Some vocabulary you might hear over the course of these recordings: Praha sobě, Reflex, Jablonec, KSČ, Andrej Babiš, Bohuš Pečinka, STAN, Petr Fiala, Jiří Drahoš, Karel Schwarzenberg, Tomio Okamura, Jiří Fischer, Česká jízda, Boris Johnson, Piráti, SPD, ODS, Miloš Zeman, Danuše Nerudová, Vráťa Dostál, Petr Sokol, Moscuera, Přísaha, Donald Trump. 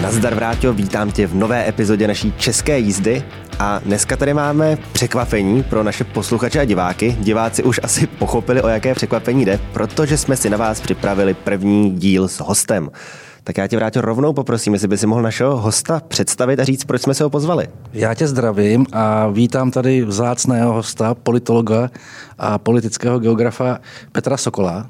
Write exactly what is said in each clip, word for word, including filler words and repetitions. Nazdar Vráťo, vítám tě v nové epizodě naší České jízdy a dneska tady máme překvapení pro naše posluchače a diváky. Diváci už asi pochopili, o jaké překvapení jde, protože jsme si na vás připravili první díl s hostem. Tak já tě, Vráťo, rovnou poprosím, jestli by si mohl našeho hosta představit a říct, proč jsme se ho pozvali. Já tě zdravím a vítám tady vzácného hosta, politologa a politického geografa Petra Sokola.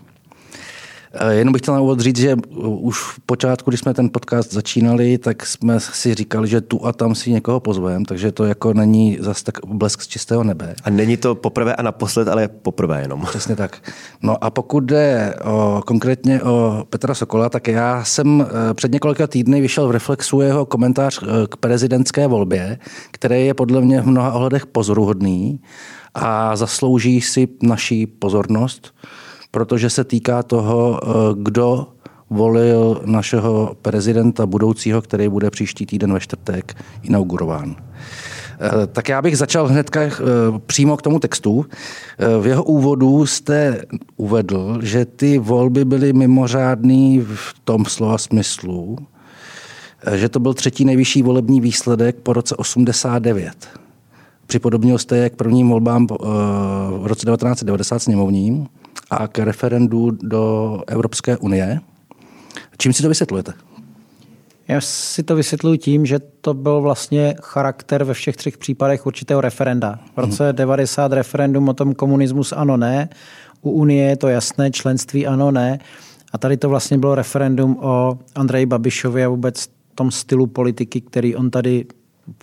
Jenom bych chtěl na úvod říct, že už v počátku, když jsme ten podcast začínali, tak jsme si říkali, že tu a tam si někoho pozvem, takže to jako není zas tak blesk z čistého nebe. A není to poprvé a naposled, ale poprvé jenom. Přesně tak. No a pokud jde o, konkrétně o Petra Sokola, tak já jsem před několika týdny vyšel v Reflexu jeho komentář k prezidentské volbě, který je podle mě v mnoha ohledech pozoruhodný a zaslouží si naší pozornost, protože se týká toho, kdo volil našeho prezidenta budoucího, který bude příští týden ve čtvrtek inaugurován. Tak já bych začal hnedka přímo k tomu textu. V jeho úvodu jste uvedl, že ty volby byly mimořádný v tom slova smyslu, že to byl třetí nejvyšší volební výsledek po roce osmdesát devět. Připodobnil jste je k prvním volbám v roce devatenáct set devadesát sněmovním a k referendu do Evropské unie. Čím si to vysvětlujete? Já si to vysvětluji tím, že to byl vlastně charakter ve všech třech případech určitého referenda. V roce devadesát referendum o tom komunismus ano, ne. U unie je to jasné, členství ano, ne. A tady to vlastně bylo referendum o Andreji Babišovi a vůbec tom stylu politiky, který on tady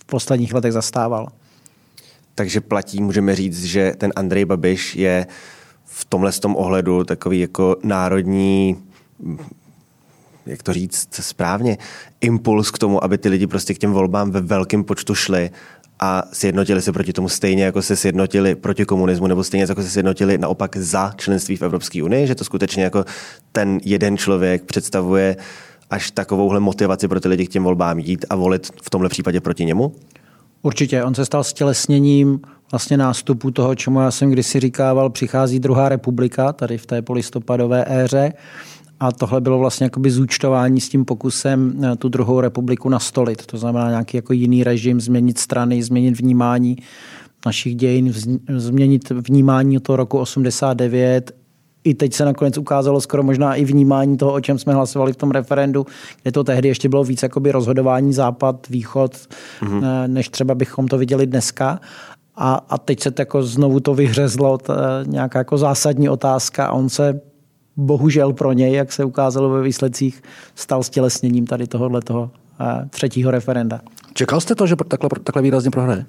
v posledních letech zastával. Takže platí, můžeme říct, že ten Andrej Babiš je v tomhle tom ohledu takový jako národní, jak to říct správně, impuls k tomu, aby ty lidi prostě k těm volbám ve velkém počtu šli a sjednotili se proti tomu stejně, jako se sjednotili proti komunismu, nebo stejně, jako se sjednotili naopak za členství v Evropské unii, že to skutečně jako ten jeden člověk představuje až takovouhle motivaci pro ty lidi k těm volbám jít a volit v tomhle případě proti němu? Určitě, on se stal stělesněním vlastně nástupu toho, čemu já jsem kdysi říkával, přichází druhá republika, tady v té polistopadové éře, a tohle bylo vlastně jakoby zúčtování s tím pokusem tu druhou republiku nastolit. To znamená nějaký jako jiný režim, změnit strany, změnit vnímání našich dějin, změnit vnímání toho roku osmdesát devět. I teď se nakonec ukázalo skoro možná i vnímání toho, o čem jsme hlasovali v tom referendu, kde to tehdy ještě bylo víc jakoby rozhodování západ, východ, mm-hmm. než třeba bychom to viděli dneska. A, a teď se to jako znovu to vyhřezlo, t, nějaká jako zásadní otázka a on se bohužel pro něj, jak se ukázalo ve výsledcích, stal stělesněním tady tohohle toho třetího referenda. Čekal jste to, že takhle, takhle výrazně prohraje?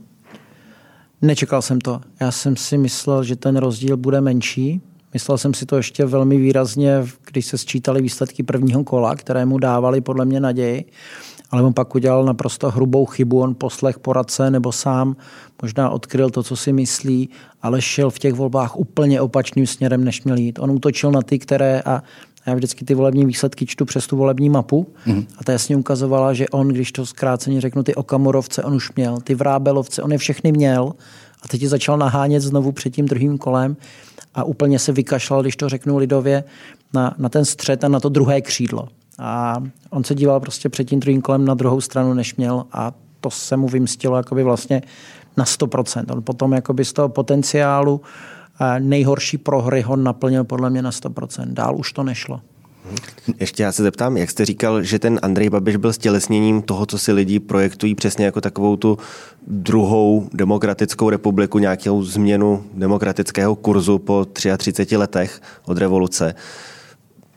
Nečekal jsem to. Já jsem si myslel, že ten rozdíl bude menší. Myslel jsem si to ještě velmi výrazně, když se sčítali výsledky prvního kola, které mu dávali podle mě naději, ale on pak udělal naprosto hrubou chybu, on poslech poradce nebo sám možná odkryl to, co si myslí, ale šel v těch volbách úplně opačným směrem, než měl jít. On útočil na ty, které, a já vždycky ty volební výsledky čtu přes tu volební mapu, mm. a ta jasně ukazovala, že on, když to zkráceně řeknu, ty Okamurovce on už měl, ty Vrábelovce, on je všechny měl a teď je začal nahánět znovu před tím druhým kolem. A úplně se vykašlal, když to řeknu lidově, na, na ten střed a na to druhé křídlo. A on se díval prostě před tím druhým kolem na druhou stranu, než měl, a to se mu vymstilo jakoby vlastně na sto procent. On potom jakoby z toho potenciálu nejhorší prohry ho naplnil podle mě na sto procent. Dál už to nešlo. Ještě já se zeptám, jak jste říkal, že ten Andrej Babiš byl stělesněním toho, co si lidi projektují přesně jako takovou tu druhou demokratickou republiku, nějakou změnu demokratického kurzu po třiatřiceti letech od revoluce.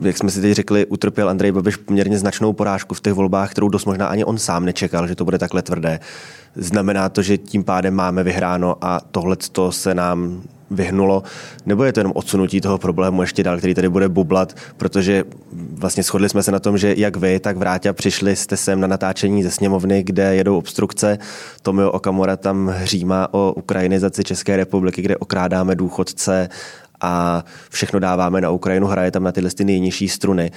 Jak jsme si teď řekli, utrpěl Andrej Babiš poměrně značnou porážku v těch volbách, kterou dost možná ani on sám nečekal, že to bude takhle tvrdé. Znamená to, že tím pádem máme vyhráno a tohleto se nám vyhnulo, nebo je to jenom odsunutí toho problému ještě dál, který tady bude bublat, protože vlastně shodli jsme se na tom, že jak vy, tak Vráťa, přišli jste sem na natáčení ze sněmovny, kde jedou obstrukce. Tomio Okamura tam hřímá o ukrajinizaci České republiky, kde okrádáme důchodce a všechno dáváme na Ukrajinu, hraje tam na tyhle ty nejnižší struny.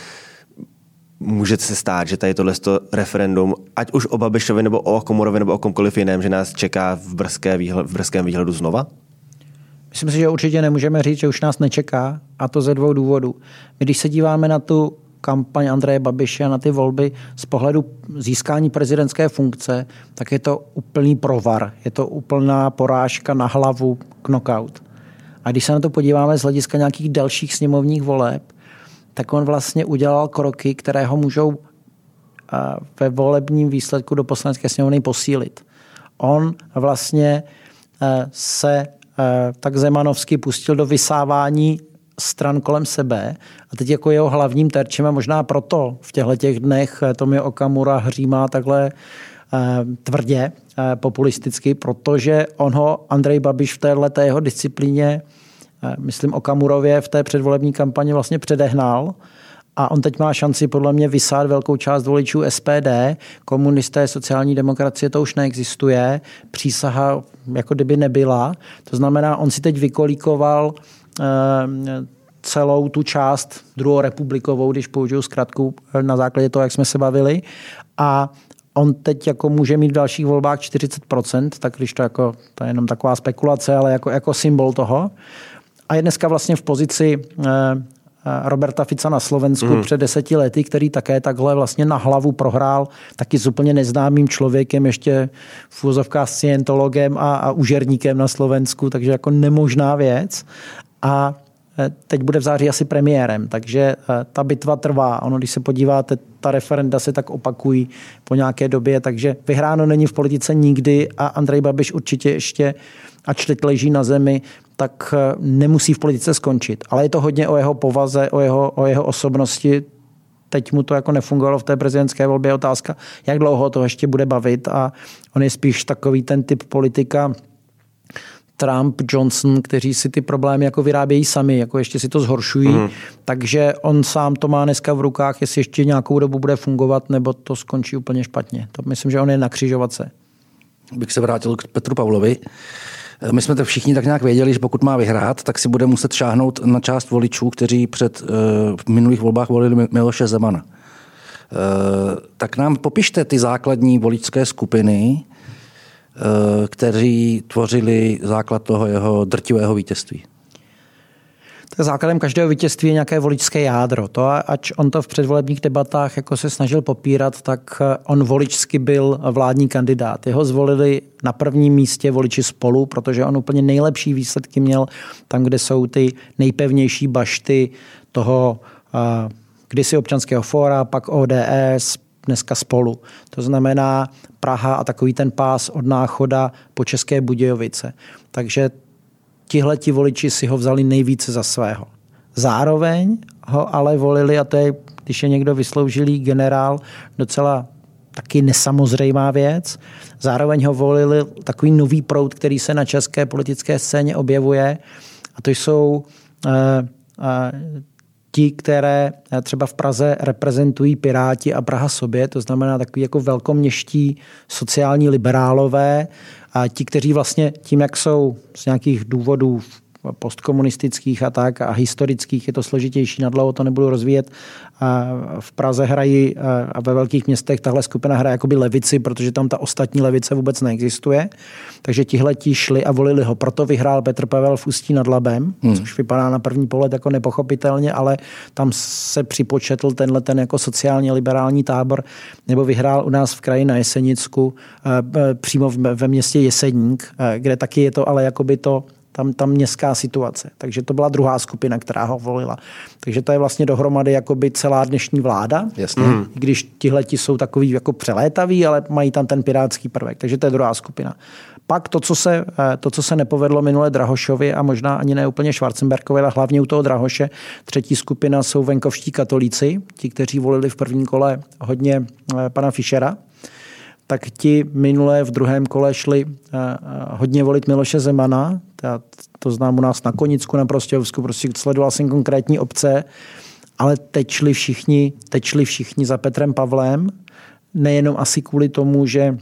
Může se stát, že tady tohle referendum, ať už o Babišovi, nebo o Okamurovi, nebo o komkoliv jiném, že nás čeká v brzké výhled, v brzkém výhledu znova? Myslím si, že určitě nemůžeme říct, že už nás nečeká, a to ze dvou důvodů. My, když se díváme na tu kampaň Andreje Babiše na ty volby z pohledu získání prezidentské funkce, tak je to úplný provar. Je to úplná porážka na hlavu, knockout. A když se na to podíváme z hlediska nějakých dalších sněmovních voleb, tak on vlastně udělal kroky, které ho můžou ve volebním výsledku do poslanecké sněmovny posílit. On vlastně se tak zemanovsky pustil do vysávání stran kolem sebe a teď jako jeho hlavním terčem a možná proto v těchto těch dnech Tomio Okamura hřímá takhle tvrdě populisticky, protože on ho, Andrej Babiš v téhleté jeho disciplíně, myslím Okamurově v té předvolební kampani vlastně předehnal a on teď má šanci podle mě vysát velkou část voličů S P D, komunisté, sociální demokracie, to už neexistuje, přísaha jako kdyby nebyla, to znamená, on si teď vykolíkoval celou tu část druhorepublikovou, když použiju zkratku na základě toho, jak jsme se bavili. A on teď jako může mít v dalších volbách čtyřicet procent, tak když to, jako, to je jenom taková spekulace, ale jako, jako symbol toho. A je dneska vlastně v pozici Roberta Fica na Slovensku mm. před deseti lety, který také takhle vlastně na hlavu prohrál taky s úplně neznámým člověkem, ještě v úvozovkách scientologem a, a užerníkem na Slovensku, takže jako nemožná věc. A teď bude v září asi premiérem, takže ta bitva trvá. Ono, když se podíváte, ta referenda se tak opakují po nějaké době, takže vyhráno není v politice nikdy a Andrej Babiš určitě ještě, ač teď leží na zemi, tak nemusí v politice skončit. Ale je to hodně o jeho povaze, o jeho, o jeho osobnosti. Teď mu to jako nefungovalo v té prezidentské volbě. Je otázka, jak dlouho to ještě bude bavit a on je spíš takový ten typ politika Trump, Johnson, kteří si ty problémy jako vyrábějí sami, jako ještě si to zhoršují. Mm. Takže on sám to má dneska v rukách, jestli ještě nějakou dobu bude fungovat, nebo to skončí úplně špatně. To myslím, že on je na křižovatce. Bych se vrátil k Petru Pavlovi. My jsme to všichni tak nějak věděli, že pokud má vyhrát, tak si bude muset šáhnout na část voličů, kteří před uh, v minulých volbách volili Miloše Zemana. Uh, tak nám popište ty základní voličské skupiny, uh, kteří tvořili základ toho jeho drtivého vítězství. Tak základem každého vítězství je nějaké voličské jádro. To, ač on to v předvolebních debatách jako se snažil popírat, tak on voličsky byl vládní kandidát. Jeho zvolili na prvním místě voliči SPOLU, protože on úplně nejlepší výsledky měl tam, kde jsou ty nejpevnější bašty toho kdysi Občanského fóra, pak O D S, dneska SPOLU. To znamená Praha a takový ten pás od Náchoda po České Budějovice. Takže tihleti voliči si ho vzali nejvíce za svého. Zároveň ho ale volili, a to je, když je někdo vysloužilý generál, docela taky nesamozřejmá věc, zároveň ho volili takový nový proud, který se na české politické scéně objevuje, a to jsou uh, uh, ti, které třeba v Praze reprezentují Piráti a Praha sobě, to znamená takový jako velkoměští sociální liberálové, a ti, kteří vlastně tím, jak jsou z nějakých důvodů postkomunistických a tak a historických, je to složitější, nadlouho to nebudu rozvíjet, a v Praze hrají a ve velkých městech tahle skupina hraje jakoby levici, protože tam ta ostatní levice vůbec neexistuje. Takže tihletí šli a volili ho. Proto vyhrál Petr Pavel v Ústí nad Labem, hmm. což vypadá na první pohled jako nepochopitelně, ale tam se připočetl tenhle ten jako sociálně liberální tábor, nebo vyhrál u nás v kraji na Jesenicku, přímo ve městě Jeseník, kde taky je to ale jakoby to Tam, tam městská situace. Takže to byla druhá skupina, která ho volila. Takže to je vlastně dohromady jakoby celá dnešní vláda. Jasně. Mm. Když tihleti jsou takový jako přelétaví, ale mají tam ten pirátský prvek. Takže to je druhá skupina. Pak to, co se, to, co se nepovedlo minule Drahošovi a možná ani ne úplně Schwarzenbergovi, ale hlavně u toho Drahoše. Třetí skupina jsou venkovští katolíci, ti, kteří volili v prvním kole hodně pana Fischera. Tak ti minulé v druhém kole šli hodně volit Miloše Zemana. Já to znám u nás na Konicku, na Prostějovsku, prostě sledoval jsem konkrétní obce, ale teď šli všichni, teď šli všichni za Petrem Pavlem, nejenom asi kvůli tomu, že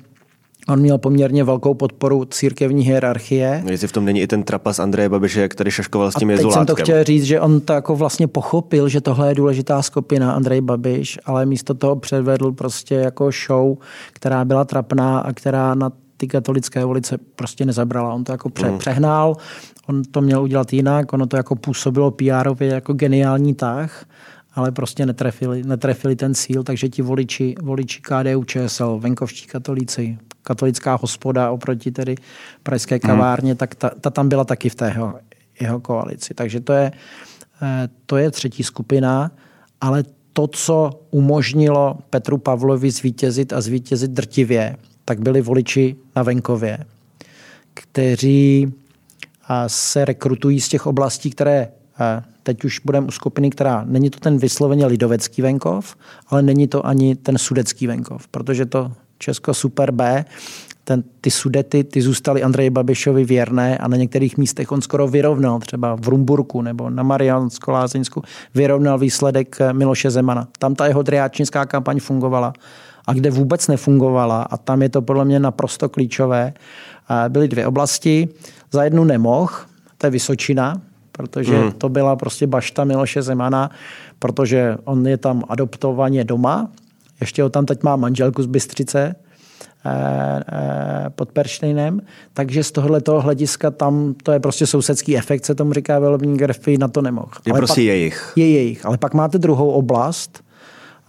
on měl poměrně velkou podporu církevní hierarchie. Jestli v tom není i ten trapas Andreje Babiše, jak tady šaškoval s tím Jezulátkem. A teď jsem to chtěl říct, že on to jako vlastně pochopil, že tohle je důležitá skupina, Andrej Babiš, ale místo toho předvedl prostě jako show, která byla trapná a která na ty katolické volice prostě nezabrala. On to jako pře- mm. přehnal, on to měl udělat jinak, ono to jako působilo P R-ově jako geniální tah. ale prostě netrefili, netrefili ten cíl, takže ti voliči, voliči K D U Č S L, venkovští katolíci, katolická hospoda oproti tedy pražské kavárně, mm. tak ta, ta tam byla taky v té jeho, jeho koalici. Takže to je, to je třetí skupina, ale to, co umožnilo Petru Pavlovi zvítězit a zvítězit drtivě, tak byli voliči na venkově, kteří se rekrutují z těch oblastí, které teď už budeme u skupiny, která není to ten vysloveně lidovecký venkov, ale není to ani ten sudecký venkov, protože to Česko Super B, ten, ty Sudety, ty zůstaly Andreji Babišovi věrné a na některých místech on skoro vyrovnal, třeba v Rumburku nebo na Mariánsko-Lázeňsku, vyrovnal výsledek Miloše Zemana. Tam ta jeho dryáčnická kampaň fungovala. A kde vůbec nefungovala, a tam je to podle mě naprosto klíčové, byly dvě oblasti. Za jednu nemoh, to je Vysočina, protože mm. to byla prostě bašta Miloše Zemana, protože on je tam adoptovaně doma. Ještě ho tam teď má manželku z Bystřice eh, eh, pod Perštejnem. Takže z tohoto hlediska tam to je prostě sousedský efekt, se tomu říká velební grafii, na to nemohl. Je ale prostě pak, jejich. Je jejich. Ale pak máte druhou oblast,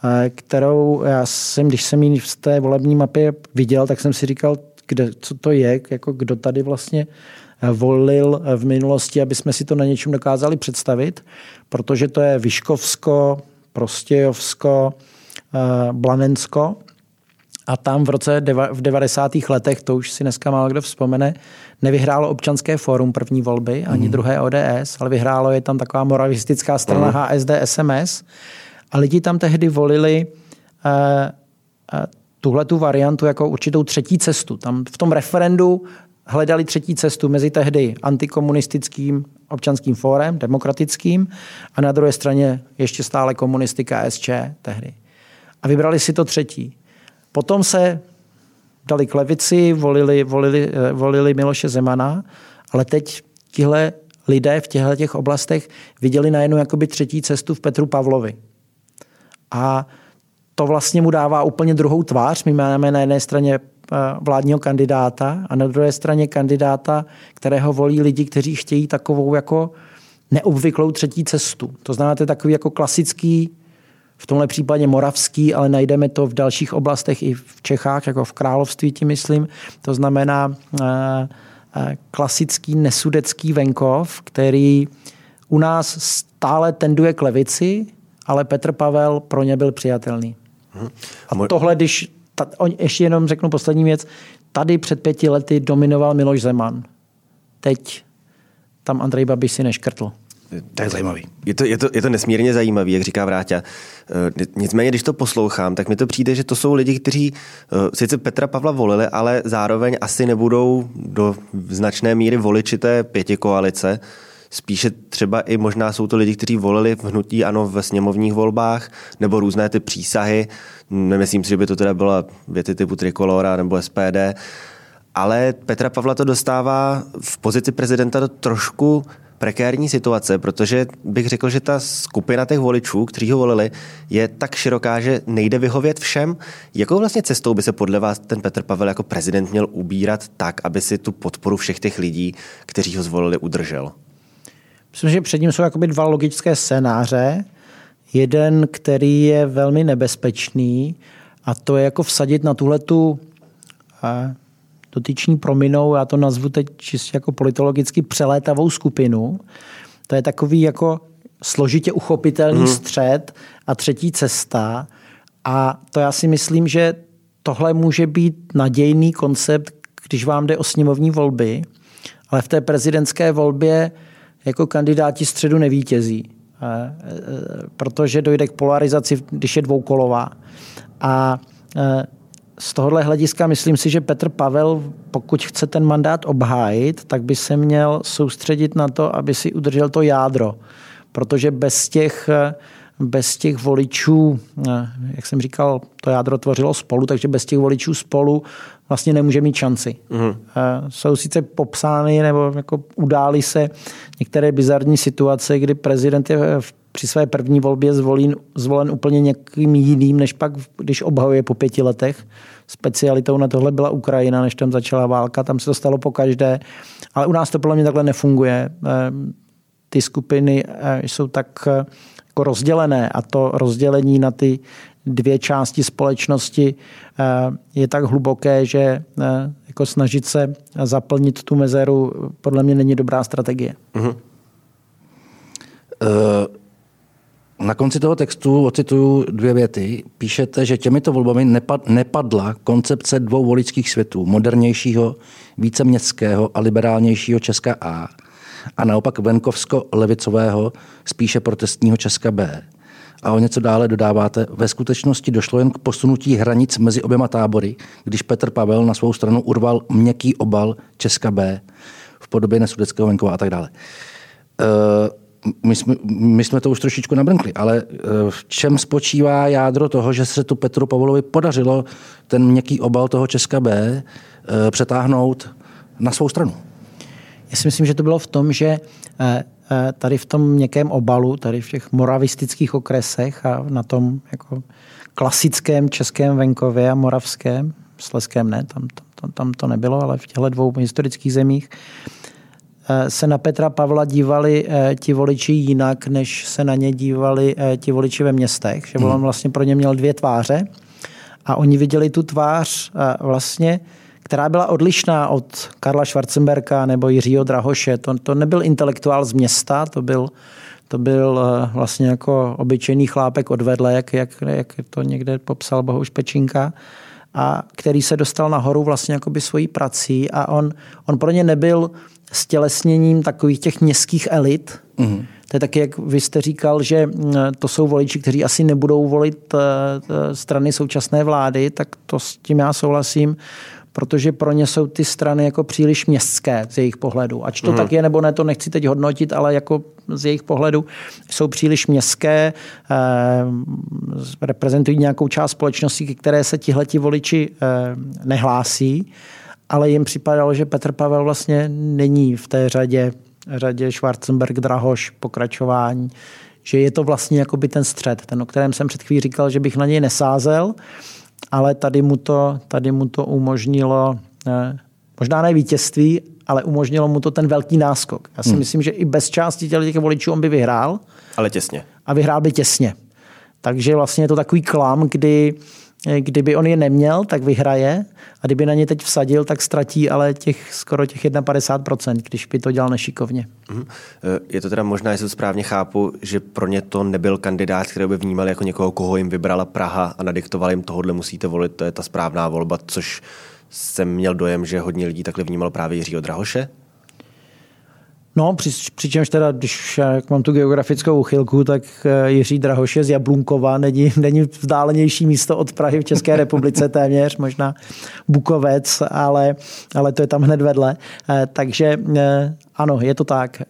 eh, kterou já jsem, když jsem ji v té volební mapě viděl, tak jsem si říkal, kde, co to je, jako kdo tady vlastně volil v minulosti, aby jsme si to na něčem dokázali představit, protože to je Vyškovsko, Prostějovsko, Blanensko a tam v roce deva, v devadesátých letech, to už si dneska málo kdo vzpomene, nevyhrálo Občanské fórum první volby, ani mm. druhé O D S, ale vyhrálo je tam taková moravistická strana mm. H S D S M S a lidi tam tehdy volili uh, uh, tuhletu variantu jako určitou třetí cestu. Tam v tom referendu hledali třetí cestu mezi tehdy antikomunistickým Občanským fórem, demokratickým a na druhé straně ještě stále komunisty K S Č tehdy. A vybrali si to třetí. Potom se dali k levici, volili, volili, volili Miloše Zemana, ale teď tihle lidé v těchto těch oblastech viděli najednou jakoby třetí cestu v Petru Pavlovi. A to vlastně mu dává úplně druhou tvář. My máme na jedné straně vládního kandidáta a na druhé straně kandidáta, kterého volí lidi, kteří chtějí takovou jako neobvyklou třetí cestu. To znáte takový jako klasický, v tomhle případě moravský, ale najdeme to v dalších oblastech i v Čechách, jako v Království, tím myslím. To znamená klasický nesudecký venkov, který u nás stále tenduje k levici, ale Petr Pavel pro ně byl přijatelný. A tohle, když Ta, on, ještě jenom řeknu poslední věc. Tady před pěti lety dominoval Miloš Zeman. Teď tam Andrej Babiš si neškrtl. To je zajímavý. Je to, je to, je to nesmírně zajímavý, jak říká Vráťa. Nicméně, když to poslouchám, tak mi to přijde, že to jsou lidi, kteří sice Petra Pavla volili, ale zároveň asi nebudou do značné míry voliči té pětikoalice. Spíše třeba i možná jsou to lidi, kteří volili v hnutí ANO ve sněmovních volbách nebo různé ty přísahy. Nemyslím si, že by to teda byla věty typu Trikolora nebo S P D. Ale Petra Pavla to dostává v pozici prezidenta do trošku prekérní situace, protože bych řekl, že ta skupina těch voličů, kteří ho volili, je tak široká, že nejde vyhovět všem. Jakou vlastně cestou by se podle vás ten Petr Pavel jako prezident měl ubírat tak, aby si tu podporu všech těch lidí, kteří ho zvolili, udržel? Myslím, že před ním jsou jakoby dva logické scénáře. Jeden, který je velmi nebezpečný a to je jako vsadit na tuhletu dotyční prominou, já to nazvu teď čistě jako politologicky přelétavou skupinu. To je takový jako složitě uchopitelný hmm. střed a třetí cesta a to já si myslím, že tohle může být nadějný koncept, když vám jde o sněmovní volby, ale v té prezidentské volbě jako kandidáti středu nevítězí, protože dojde k polarizaci, když je dvoukolová. A z tohohle hlediska myslím si, že Petr Pavel, pokud chce ten mandát obhájit, tak by se měl soustředit na to, aby si udržel to jádro. Protože bez těch, bez těch voličů, jak jsem říkal, to jádro tvořilo SPOLU, takže bez těch voličů SPOLU vlastně nemůže mít šanci. Mm. Jsou sice popsány nebo jako udály se některé bizarní situace, kdy prezident je při své první volbě zvolen, zvolen úplně někým jiným, než pak, když obhajuje po pěti letech. Specialitou na tohle byla Ukrajina, než tam začala válka, tam se to stalo pokaždé. Ale u nás to podle mě takhle nefunguje. Ty skupiny jsou tak jako rozdělené a to rozdělení na ty dvě části společnosti je tak hluboké, že jako snažit se zaplnit tu mezeru podle mě není dobrá strategie. Uh-huh. Uh, na konci toho textu ocituju dvě věty. Píšete, že těmito volbami nepadla koncepce dvou voličských světů, modernějšího, víceměstského a liberálnějšího Česka A a naopak venkovsko-levicového, spíše protestního Česka B. A o něco dále dodáváte, ve skutečnosti došlo jen k posunutí hranic mezi oběma tábory, když Petr Pavel na svou stranu urval měkký obal Česka B v podobě nesudeckého venkova a tak dále. My jsme, my jsme to už trošičku nabrnkli, ale v čem spočívá jádro toho, že se tu Petru Pavlovi podařilo ten měkký obal toho Česka B přetáhnout na svou stranu? Já si myslím, že to bylo v tom, že tady v tom měkkém obalu, tady v těch moravistických okresech a na tom jako klasickém českém venkově a moravském, slezském ne, tam, tam, tam to nebylo, ale v těchto dvou historických zemích se na Petra Pavla dívali ti voliči jinak, než se na ně dívali ti voliči ve městech. Že on vlastně pro ně měl dvě tváře a oni viděli tu tvář vlastně, která byla odlišná od Karla Schwarzenberga nebo Jiřího Drahoše. To, to nebyl intelektuál z města, to byl, to byl vlastně jako obyčejný chlápek od vedle, jak, jak, jak to někde popsal Bohuš Pečinka, a který se dostal nahoru vlastně jakoby svojí prací a on, on pro ně nebyl stělesněním takových těch městských elit. Mm-hmm. To je taky, jak vy jste říkal, že to jsou voliči, kteří asi nebudou volit strany současné vlády, tak to s tím já souhlasím, protože pro ně jsou ty strany jako příliš městské z jejich pohledu. Ač to mm. tak je, nebo ne, to nechci teď hodnotit, ale jako z jejich pohledu jsou příliš městské, eh, reprezentují nějakou část společnosti, které se tihleti voliči eh, nehlásí, ale jim připadalo, že Petr Pavel vlastně není v té řadě, řadě Schwarzenberg, Drahoš, pokračování, že je to vlastně jakoby ten střed, ten, o kterém jsem před chvílí říkal, že bych na něj nesázel, ale tady mu to, tady mu to umožnilo, ne, možná ne vítězství, ale umožnilo mu to ten velký náskok. Já si hmm. myslím, že i bez části těch voličů on by vyhrál. Ale těsně. A vyhrál by těsně. Takže vlastně je to takový klam, kdy kdyby on je neměl, tak vyhraje a kdyby na ně teď vsadil, tak ztratí ale těch skoro těch padesát jedna procent, když by to dělal nešikovně. Je to teda možná, jestli to správně chápu, že pro ně to nebyl kandidát, který by vnímal jako někoho, koho jim vybrala Praha a nadiktoval jim tohodle musíte volit, to je ta správná volba, což jsem měl dojem, že hodně lidí takhle vnímal právě Jiřího Drahoše. No, při, přičemž teda, když jak mám tu geografickou uchylku, tak Jiří Drahoš je z Jablunkova, není, není vzdálenější místo od Prahy v České republice téměř, možná Bukovec, ale, ale to je tam hned vedle. Takže ano, je to tak.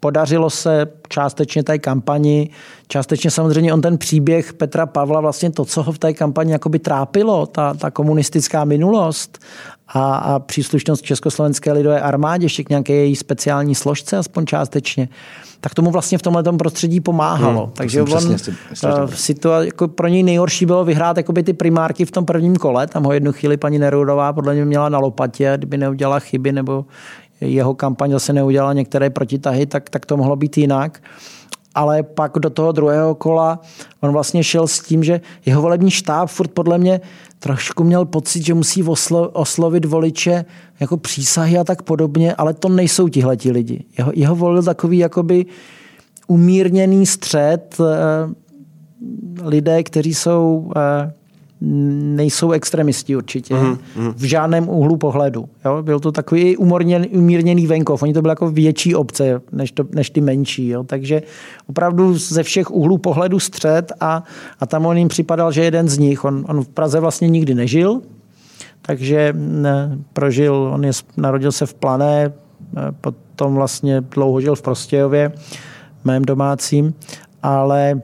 Podařilo se částečně té kampani, částečně samozřejmě on ten příběh Petra Pavla, vlastně to, co ho v té kampani jakoby trápilo, ta, ta komunistická minulost a, a příslušnost Československé lidové armádě, ještě k nějaké její speciální složce, aspoň částečně, tak tomu vlastně v tomhletom prostředí pomáhalo. Hmm, Takže on, přesně, uh, situa- jako pro něj nejhorší bylo vyhrát jakoby ty primárky v tom prvním kole, tam ho jednu chvíli paní Nerudová podle mě měla na lopatě, kdyby neudělala chyby nebo jeho kampaň zase neudělala některé protitahy, tak, tak to mohlo být jinak. Ale pak do toho druhého kola on vlastně šel s tím, že jeho volební štáb furt podle mě trošku měl pocit, že musí oslo, oslovit voliče jako Přísahy a tak podobně, ale to nejsou tihleti lidi. Jeho, jeho volil takový jakoby umírněný střed eh, lidé, kteří jsou... Eh, nejsou extremisti určitě. Mm, mm. V žádném úhlu pohledu. Jo? Byl to takový umírněný, umírněný venkov. Oni to byly jako větší obce než, to, než ty menší. Jo? Takže opravdu ze všech úhlů pohledu střed a, a tam on jim připadal, že jeden z nich. On, on v Praze vlastně nikdy nežil, takže ne, prožil, on je, narodil se v Plané, potom vlastně dlouho žil v Prostějově, mém domácím, ale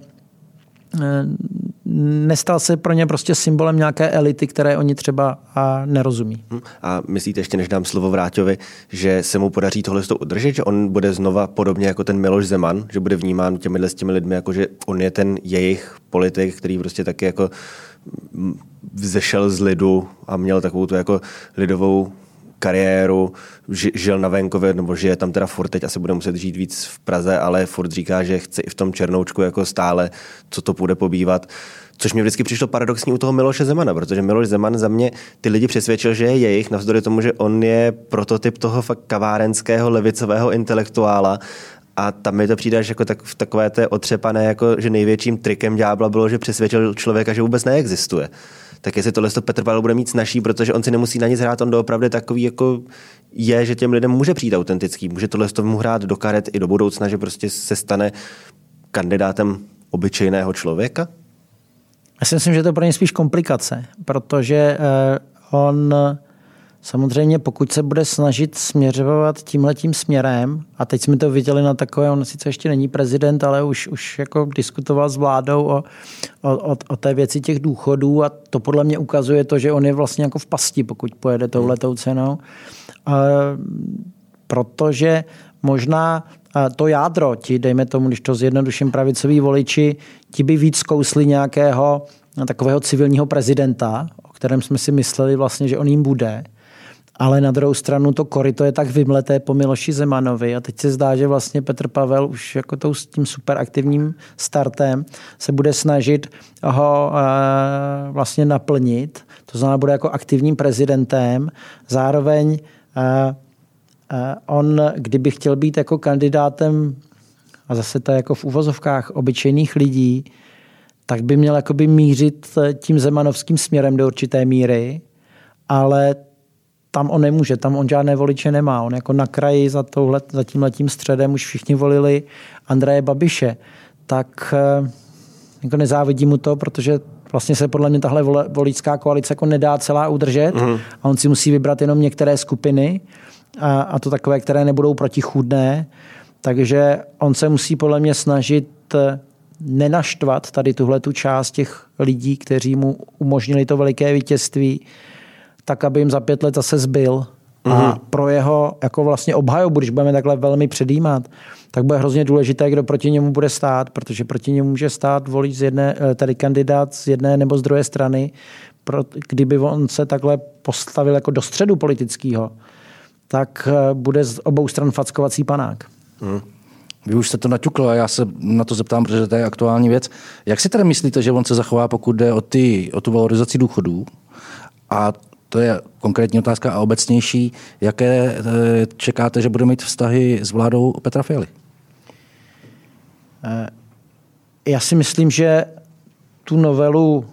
nestal se pro ně prostě symbolem nějaké elity, které oni třeba a nerozumí. A myslíte ještě, než dám slovo Vráťovi, že se mu podaří tohle udržet, že on bude znova podobně jako ten Miloš Zeman, že bude vnímán těmihle s těmi lidmi, jako že on je ten jejich politik, který prostě taky jako vzešel z lidu a měl takovou tu jako lidovou kariéru, žil na venkově, nebo žije tam teda furt, teď asi bude muset žít víc v Praze, ale furt říká, že chce i v tom Černoučku jako stále, co to půjde pobývat. Což mi vždycky přišlo paradoxní u toho Miloše Zemana, protože Miloš Zeman za mě ty lidi přesvědčil, že je jejich, navzdory tomu, že on je prototyp toho fakt kavárenského levicového intelektuála. A tam mi to přijde jako tak, v takové té otřepané, jako, že největším trikem ďábla bylo, že přesvědčil člověka, že vůbec neexistuje. Tak jestli tohle to Petr Pavel bude mít snažší, protože on si nemusí na nic hrát, on doopravdy takový jako je, že těm lidem může přijít autentický, může tohle mu hrát do karet i do budoucna, že prostě se stane kandidátem obyčejného člověka? Já si myslím, že to je pro ně spíš komplikace, protože on samozřejmě, pokud se bude snažit směřovat tímhletím směrem, a teď jsme to viděli na takové, on sice ještě není prezident, ale už, už jako diskutoval s vládou o, o, o té věci těch důchodů, a to podle mě ukazuje to, že on je vlastně jako v pasti, pokud pojede touhletou cenou. A protože možná to jádro, ti, dejme tomu, když to zjednoduším, pravicoví voliči, ti by víc kousli nějakého takového civilního prezidenta, o kterém jsme si mysleli vlastně, že on jim bude. Ale na druhou stranu to koryto je tak vymleté po Miloši Zemanovi a teď se zdá, že vlastně Petr Pavel už jako tou, s tím superaktivním startem se bude snažit ho e, vlastně naplnit. To znamená, bude jako aktivním prezidentem. Zároveň e, e, on, kdyby chtěl být jako kandidátem, a zase to jako v uvozovkách obyčejných lidí, tak by měl jakoby mířit tím zemanovským směrem do určité míry, ale tam on nemůže, tam on žádné voliče nemá. On jako na kraji za, za tímhletím středem už všichni volili Andreje Babiše. Tak jako nezávidím mu to, protože vlastně se podle mě tahle voličská koalice jako nedá celá udržet mm. a on si musí vybrat jenom některé skupiny a, a to takové, které nebudou protichůdné. Takže on se musí podle mě snažit nenaštvat tady tuhletu část těch lidí, kteří mu umožnili to veliké vítězství, tak, aby jim za pět let zase zbyl. A mm-hmm. pro jeho jako vlastně obhajobu, když budeme takhle velmi předjímat, tak bude hrozně důležité, kdo proti němu bude stát, protože proti němu může stát volič z jedné, tady kandidát z jedné nebo z druhé strany, kdyby on se takhle postavil jako do středu politického, tak bude z obou stran fackovací panák. Mm. Vy už jste to naťuklo a já se na to zeptám, protože to je aktuální věc. Jak si teda myslíte, že on se zachová, pokud jde o, ty, o tu valorizaci důchodů? A to je konkrétní otázka a obecnější. Jaké čekáte, že bude mít vztahy s vládou Petra Fialy? Já si myslím, že tu novelu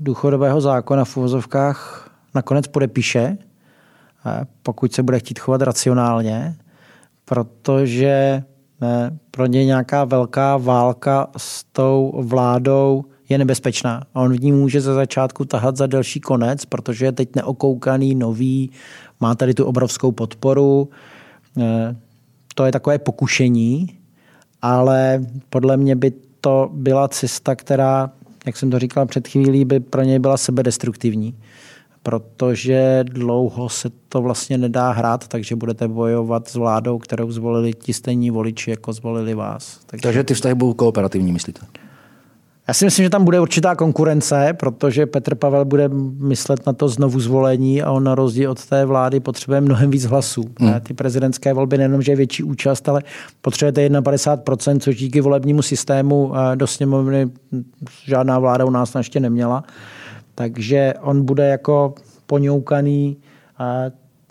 důchodového zákona v uvozovkách nakonec podepíše, pokud se bude chtít chovat racionálně, protože pro ně nějaká velká válka s tou vládou je nebezpečná. A on v ní může ze začátku tahat za delší konec, protože je teď neokoukaný, nový, má tady tu obrovskou podporu. To je takové pokušení, ale podle mě by to byla cesta, která, jak jsem to říkal před chvílí, by pro něj byla sebedestruktivní, protože dlouho se to vlastně nedá hrát, takže budete bojovat s vládou, kterou zvolili ti stejní voliči, jako zvolili vás. Takže, takže ty vztahy budou kooperativní, myslíte? Já si myslím, že tam bude určitá konkurence, protože Petr Pavel bude myslet na to znovu zvolení a on na rozdíl od té vlády potřebuje mnohem víc hlasů. Hmm. Ty prezidentské volby nejenom, že je větší účast, ale potřebujete padesát jedna procent, což díky volebnímu systému do sněmovny žádná vláda u nás ještě neměla. Takže on bude jako poňoukaný a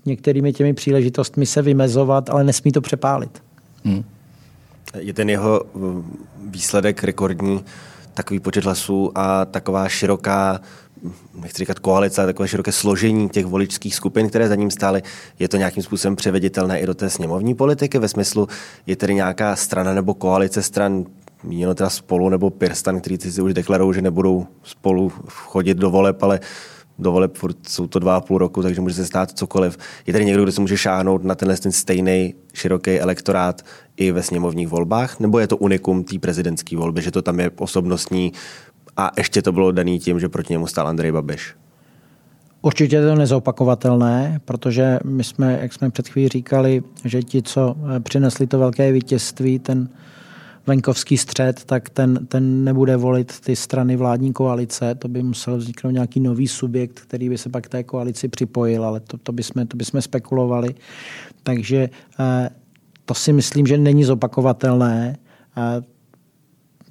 některými těmi příležitostmi se vymezovat, ale nesmí to přepálit. Hmm. Je ten jeho výsledek rekordní, takový počet hlasů a taková široká, nechci říkat koalice, ale takové široké složení těch voličských skupin, které za ním stály, je to nějakým způsobem převeditelné i do té sněmovní politiky? Ve smyslu, je tedy nějaká strana nebo koalice stran, míněno teda SPOLU nebo PirSTAN, který si už deklarují, že nebudou spolu chodit do voleb, ale do voleb furt jsou to dva a půl roku, takže může se stát cokoliv. Je tady někdo, kdo se může šáhnout na tenhle stejný široký elektorát i ve sněmovních volbách? Nebo je to unikum té prezidentské volby, že to tam je osobnostní a ještě to bylo daný tím, že proti němu stál Andrej Babiš? Určitě je to nezopakovatelné, protože my jsme, jak jsme před chvílí říkali, že ti, co přinesli to velké vítězství, ten venkovský střed, tak ten, ten nebude volit ty strany vládní koalice. To by musel vzniknout nějaký nový subjekt, který by se pak té koalici připojil, ale to, to, bychom, to bychom spekulovali. Takže to si myslím, že není zopakovatelné.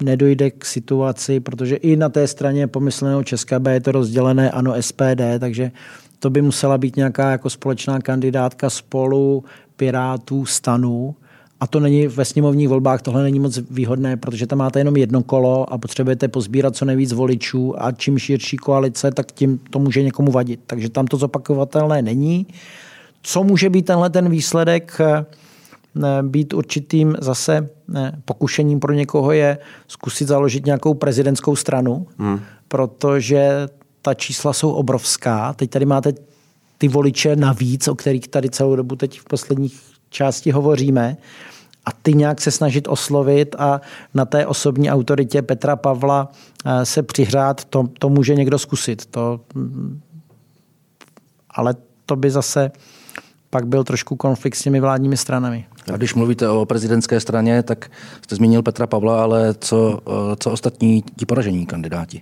Nedojde k situaci, protože i na té straně pomysleného Česka B je to rozdělené ANO S P D, takže to by musela být nějaká jako společná kandidátka SPOLU, Pirátů, STANu. A to není ve sněmovních volbách, tohle není moc výhodné, protože tam máte jenom jedno kolo a potřebujete pozbírat co nejvíc voličů a čím širší koalice, tak tím to může někomu vadit. Takže tam to zopakovatelné není. Co může být tenhle ten výsledek? Být určitým zase pokušením pro někoho je zkusit založit nějakou prezidentskou stranu, hmm. protože ta čísla jsou obrovská. Teď tady máte ty voliče navíc, o kterých tady celou dobu teď v posledních části hovoříme, a ty nějak se snažit oslovit a na té osobní autoritě Petra Pavla se přihrát, to, to může někdo zkusit. To, ale to by zase pak byl trošku konflikt s těmi vládními stranami. A když mluvíte o prezidentské straně, tak jste zmínil Petra Pavla, ale co, co ostatní ti poražení kandidáti?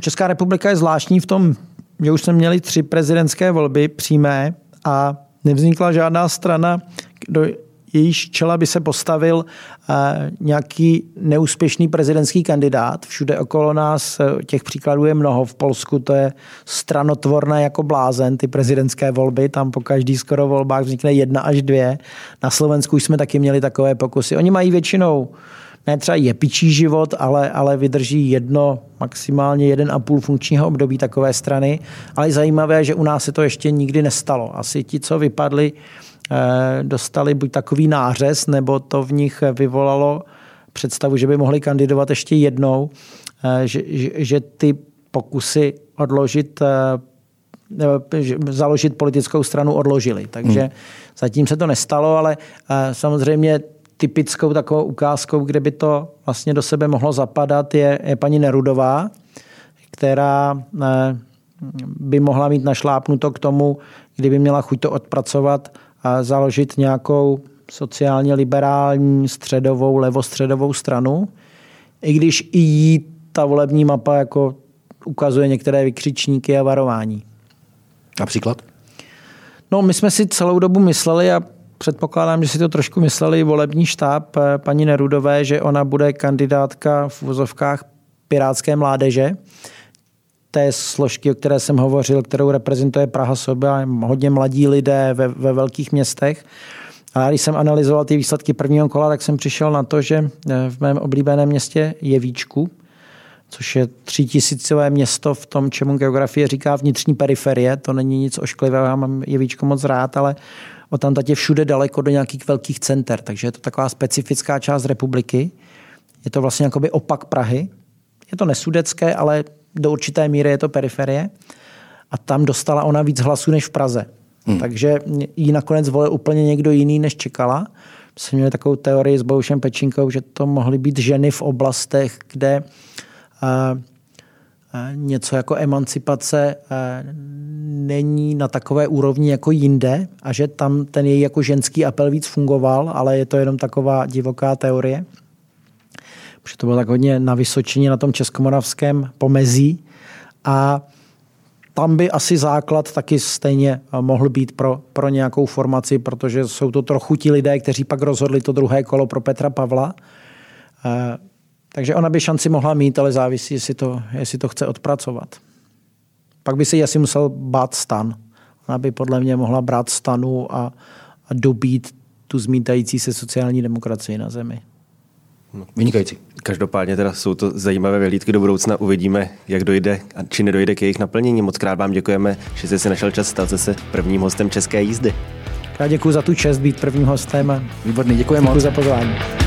Česká republika je zvláštní v tom, že už jsme měli tři prezidentské volby přímé a nevznikla žádná strana, do jejíž čela by se postavil nějaký neúspěšný prezidentský kandidát. Všude okolo nás těch příkladů je mnoho. V Polsku to je stranotvorné jako blázen, ty prezidentské volby. Tam po každý skoro volbách vznikne jedna až dvě. Na Slovensku jsme taky měli takové pokusy. Oni mají většinou ne třeba jepičí život, ale, ale vydrží jedno, maximálně jeden a půl funkčního období takové strany. Ale je zajímavé, že u nás se to ještě nikdy nestalo. Asi ti, co vypadli, dostali buď takový nářez, nebo to v nich vyvolalo představu, že by mohli kandidovat ještě jednou, že, že ty pokusy odložit, založit politickou stranu odložili. Takže hmm. zatím se to nestalo, ale samozřejmě typickou takovou ukázkou, kde by to vlastně do sebe mohlo zapadat, je, je paní Nerudová, která by mohla mít našlápnuto k tomu, kdyby měla chuť to odpracovat a založit nějakou sociálně liberální středovou, levostředovou stranu, i když i jí ta volební mapa jako ukazuje některé vykřičníky a varování. Například? No, my jsme si celou dobu mysleli, a předpokládám, že si to trošku mysleli volební štáb paní Nerudové, že ona bude kandidátka v uvozovkách pirátské mládeže, té složky, o které jsem hovořil, kterou reprezentuje Praha sobě, hodně mladí lidé ve, ve velkých městech. A když jsem analyzoval ty výsledky prvního kola, tak jsem přišel na to, že v mém oblíbeném městě Jevíčku, což je třítisícové město v tom, čemu geografie říká vnitřní periferie, to není nic ošklivého, já mám Jevíčko moc rád, ale odtamtud je všude daleko do nějakých velkých center, takže je to taková specifická část republiky. Je to vlastně jakoby opak Prahy. Je to nesudecké, ale do určité míry je to periferie, a tam dostala ona víc hlasů než v Praze. Hmm. Takže jí nakonec volil úplně někdo jiný, než čekala. Jsem měl takovou teorii s Bohušem Pečinkou, že to mohly být ženy v oblastech, kde uh, uh, něco jako emancipace uh, není na takové úrovni jako jinde a že tam ten její jako ženský apel víc fungoval, ale je to jenom taková divoká teorie. Protože to bylo tak hodně na Vysočině, na tom českomoravském pomezí, a tam by asi základ taky stejně mohl být pro, pro nějakou formaci, protože jsou to trochu ti lidé, kteří pak rozhodli to druhé kolo pro Petra Pavla. E, takže ona by šanci mohla mít, ale závisí, jestli to, jestli to chce odpracovat. Pak by si asi musel bát STAN. Ona by podle mě mohla brát STANu a, a dobít tu zmítající se sociální demokracii na zemi. No, vynikající. Každopádně teda jsou to zajímavé vyhlídky do budoucna. Uvidíme, jak dojde a či nedojde k jejich naplnění. Moc krát vám děkujeme, že jste si našel čas stát se prvním hostem České jízdy. Já děkuji za tu čest být prvním hostem. Výborný, děkuji moc. Děkuji za pozvání.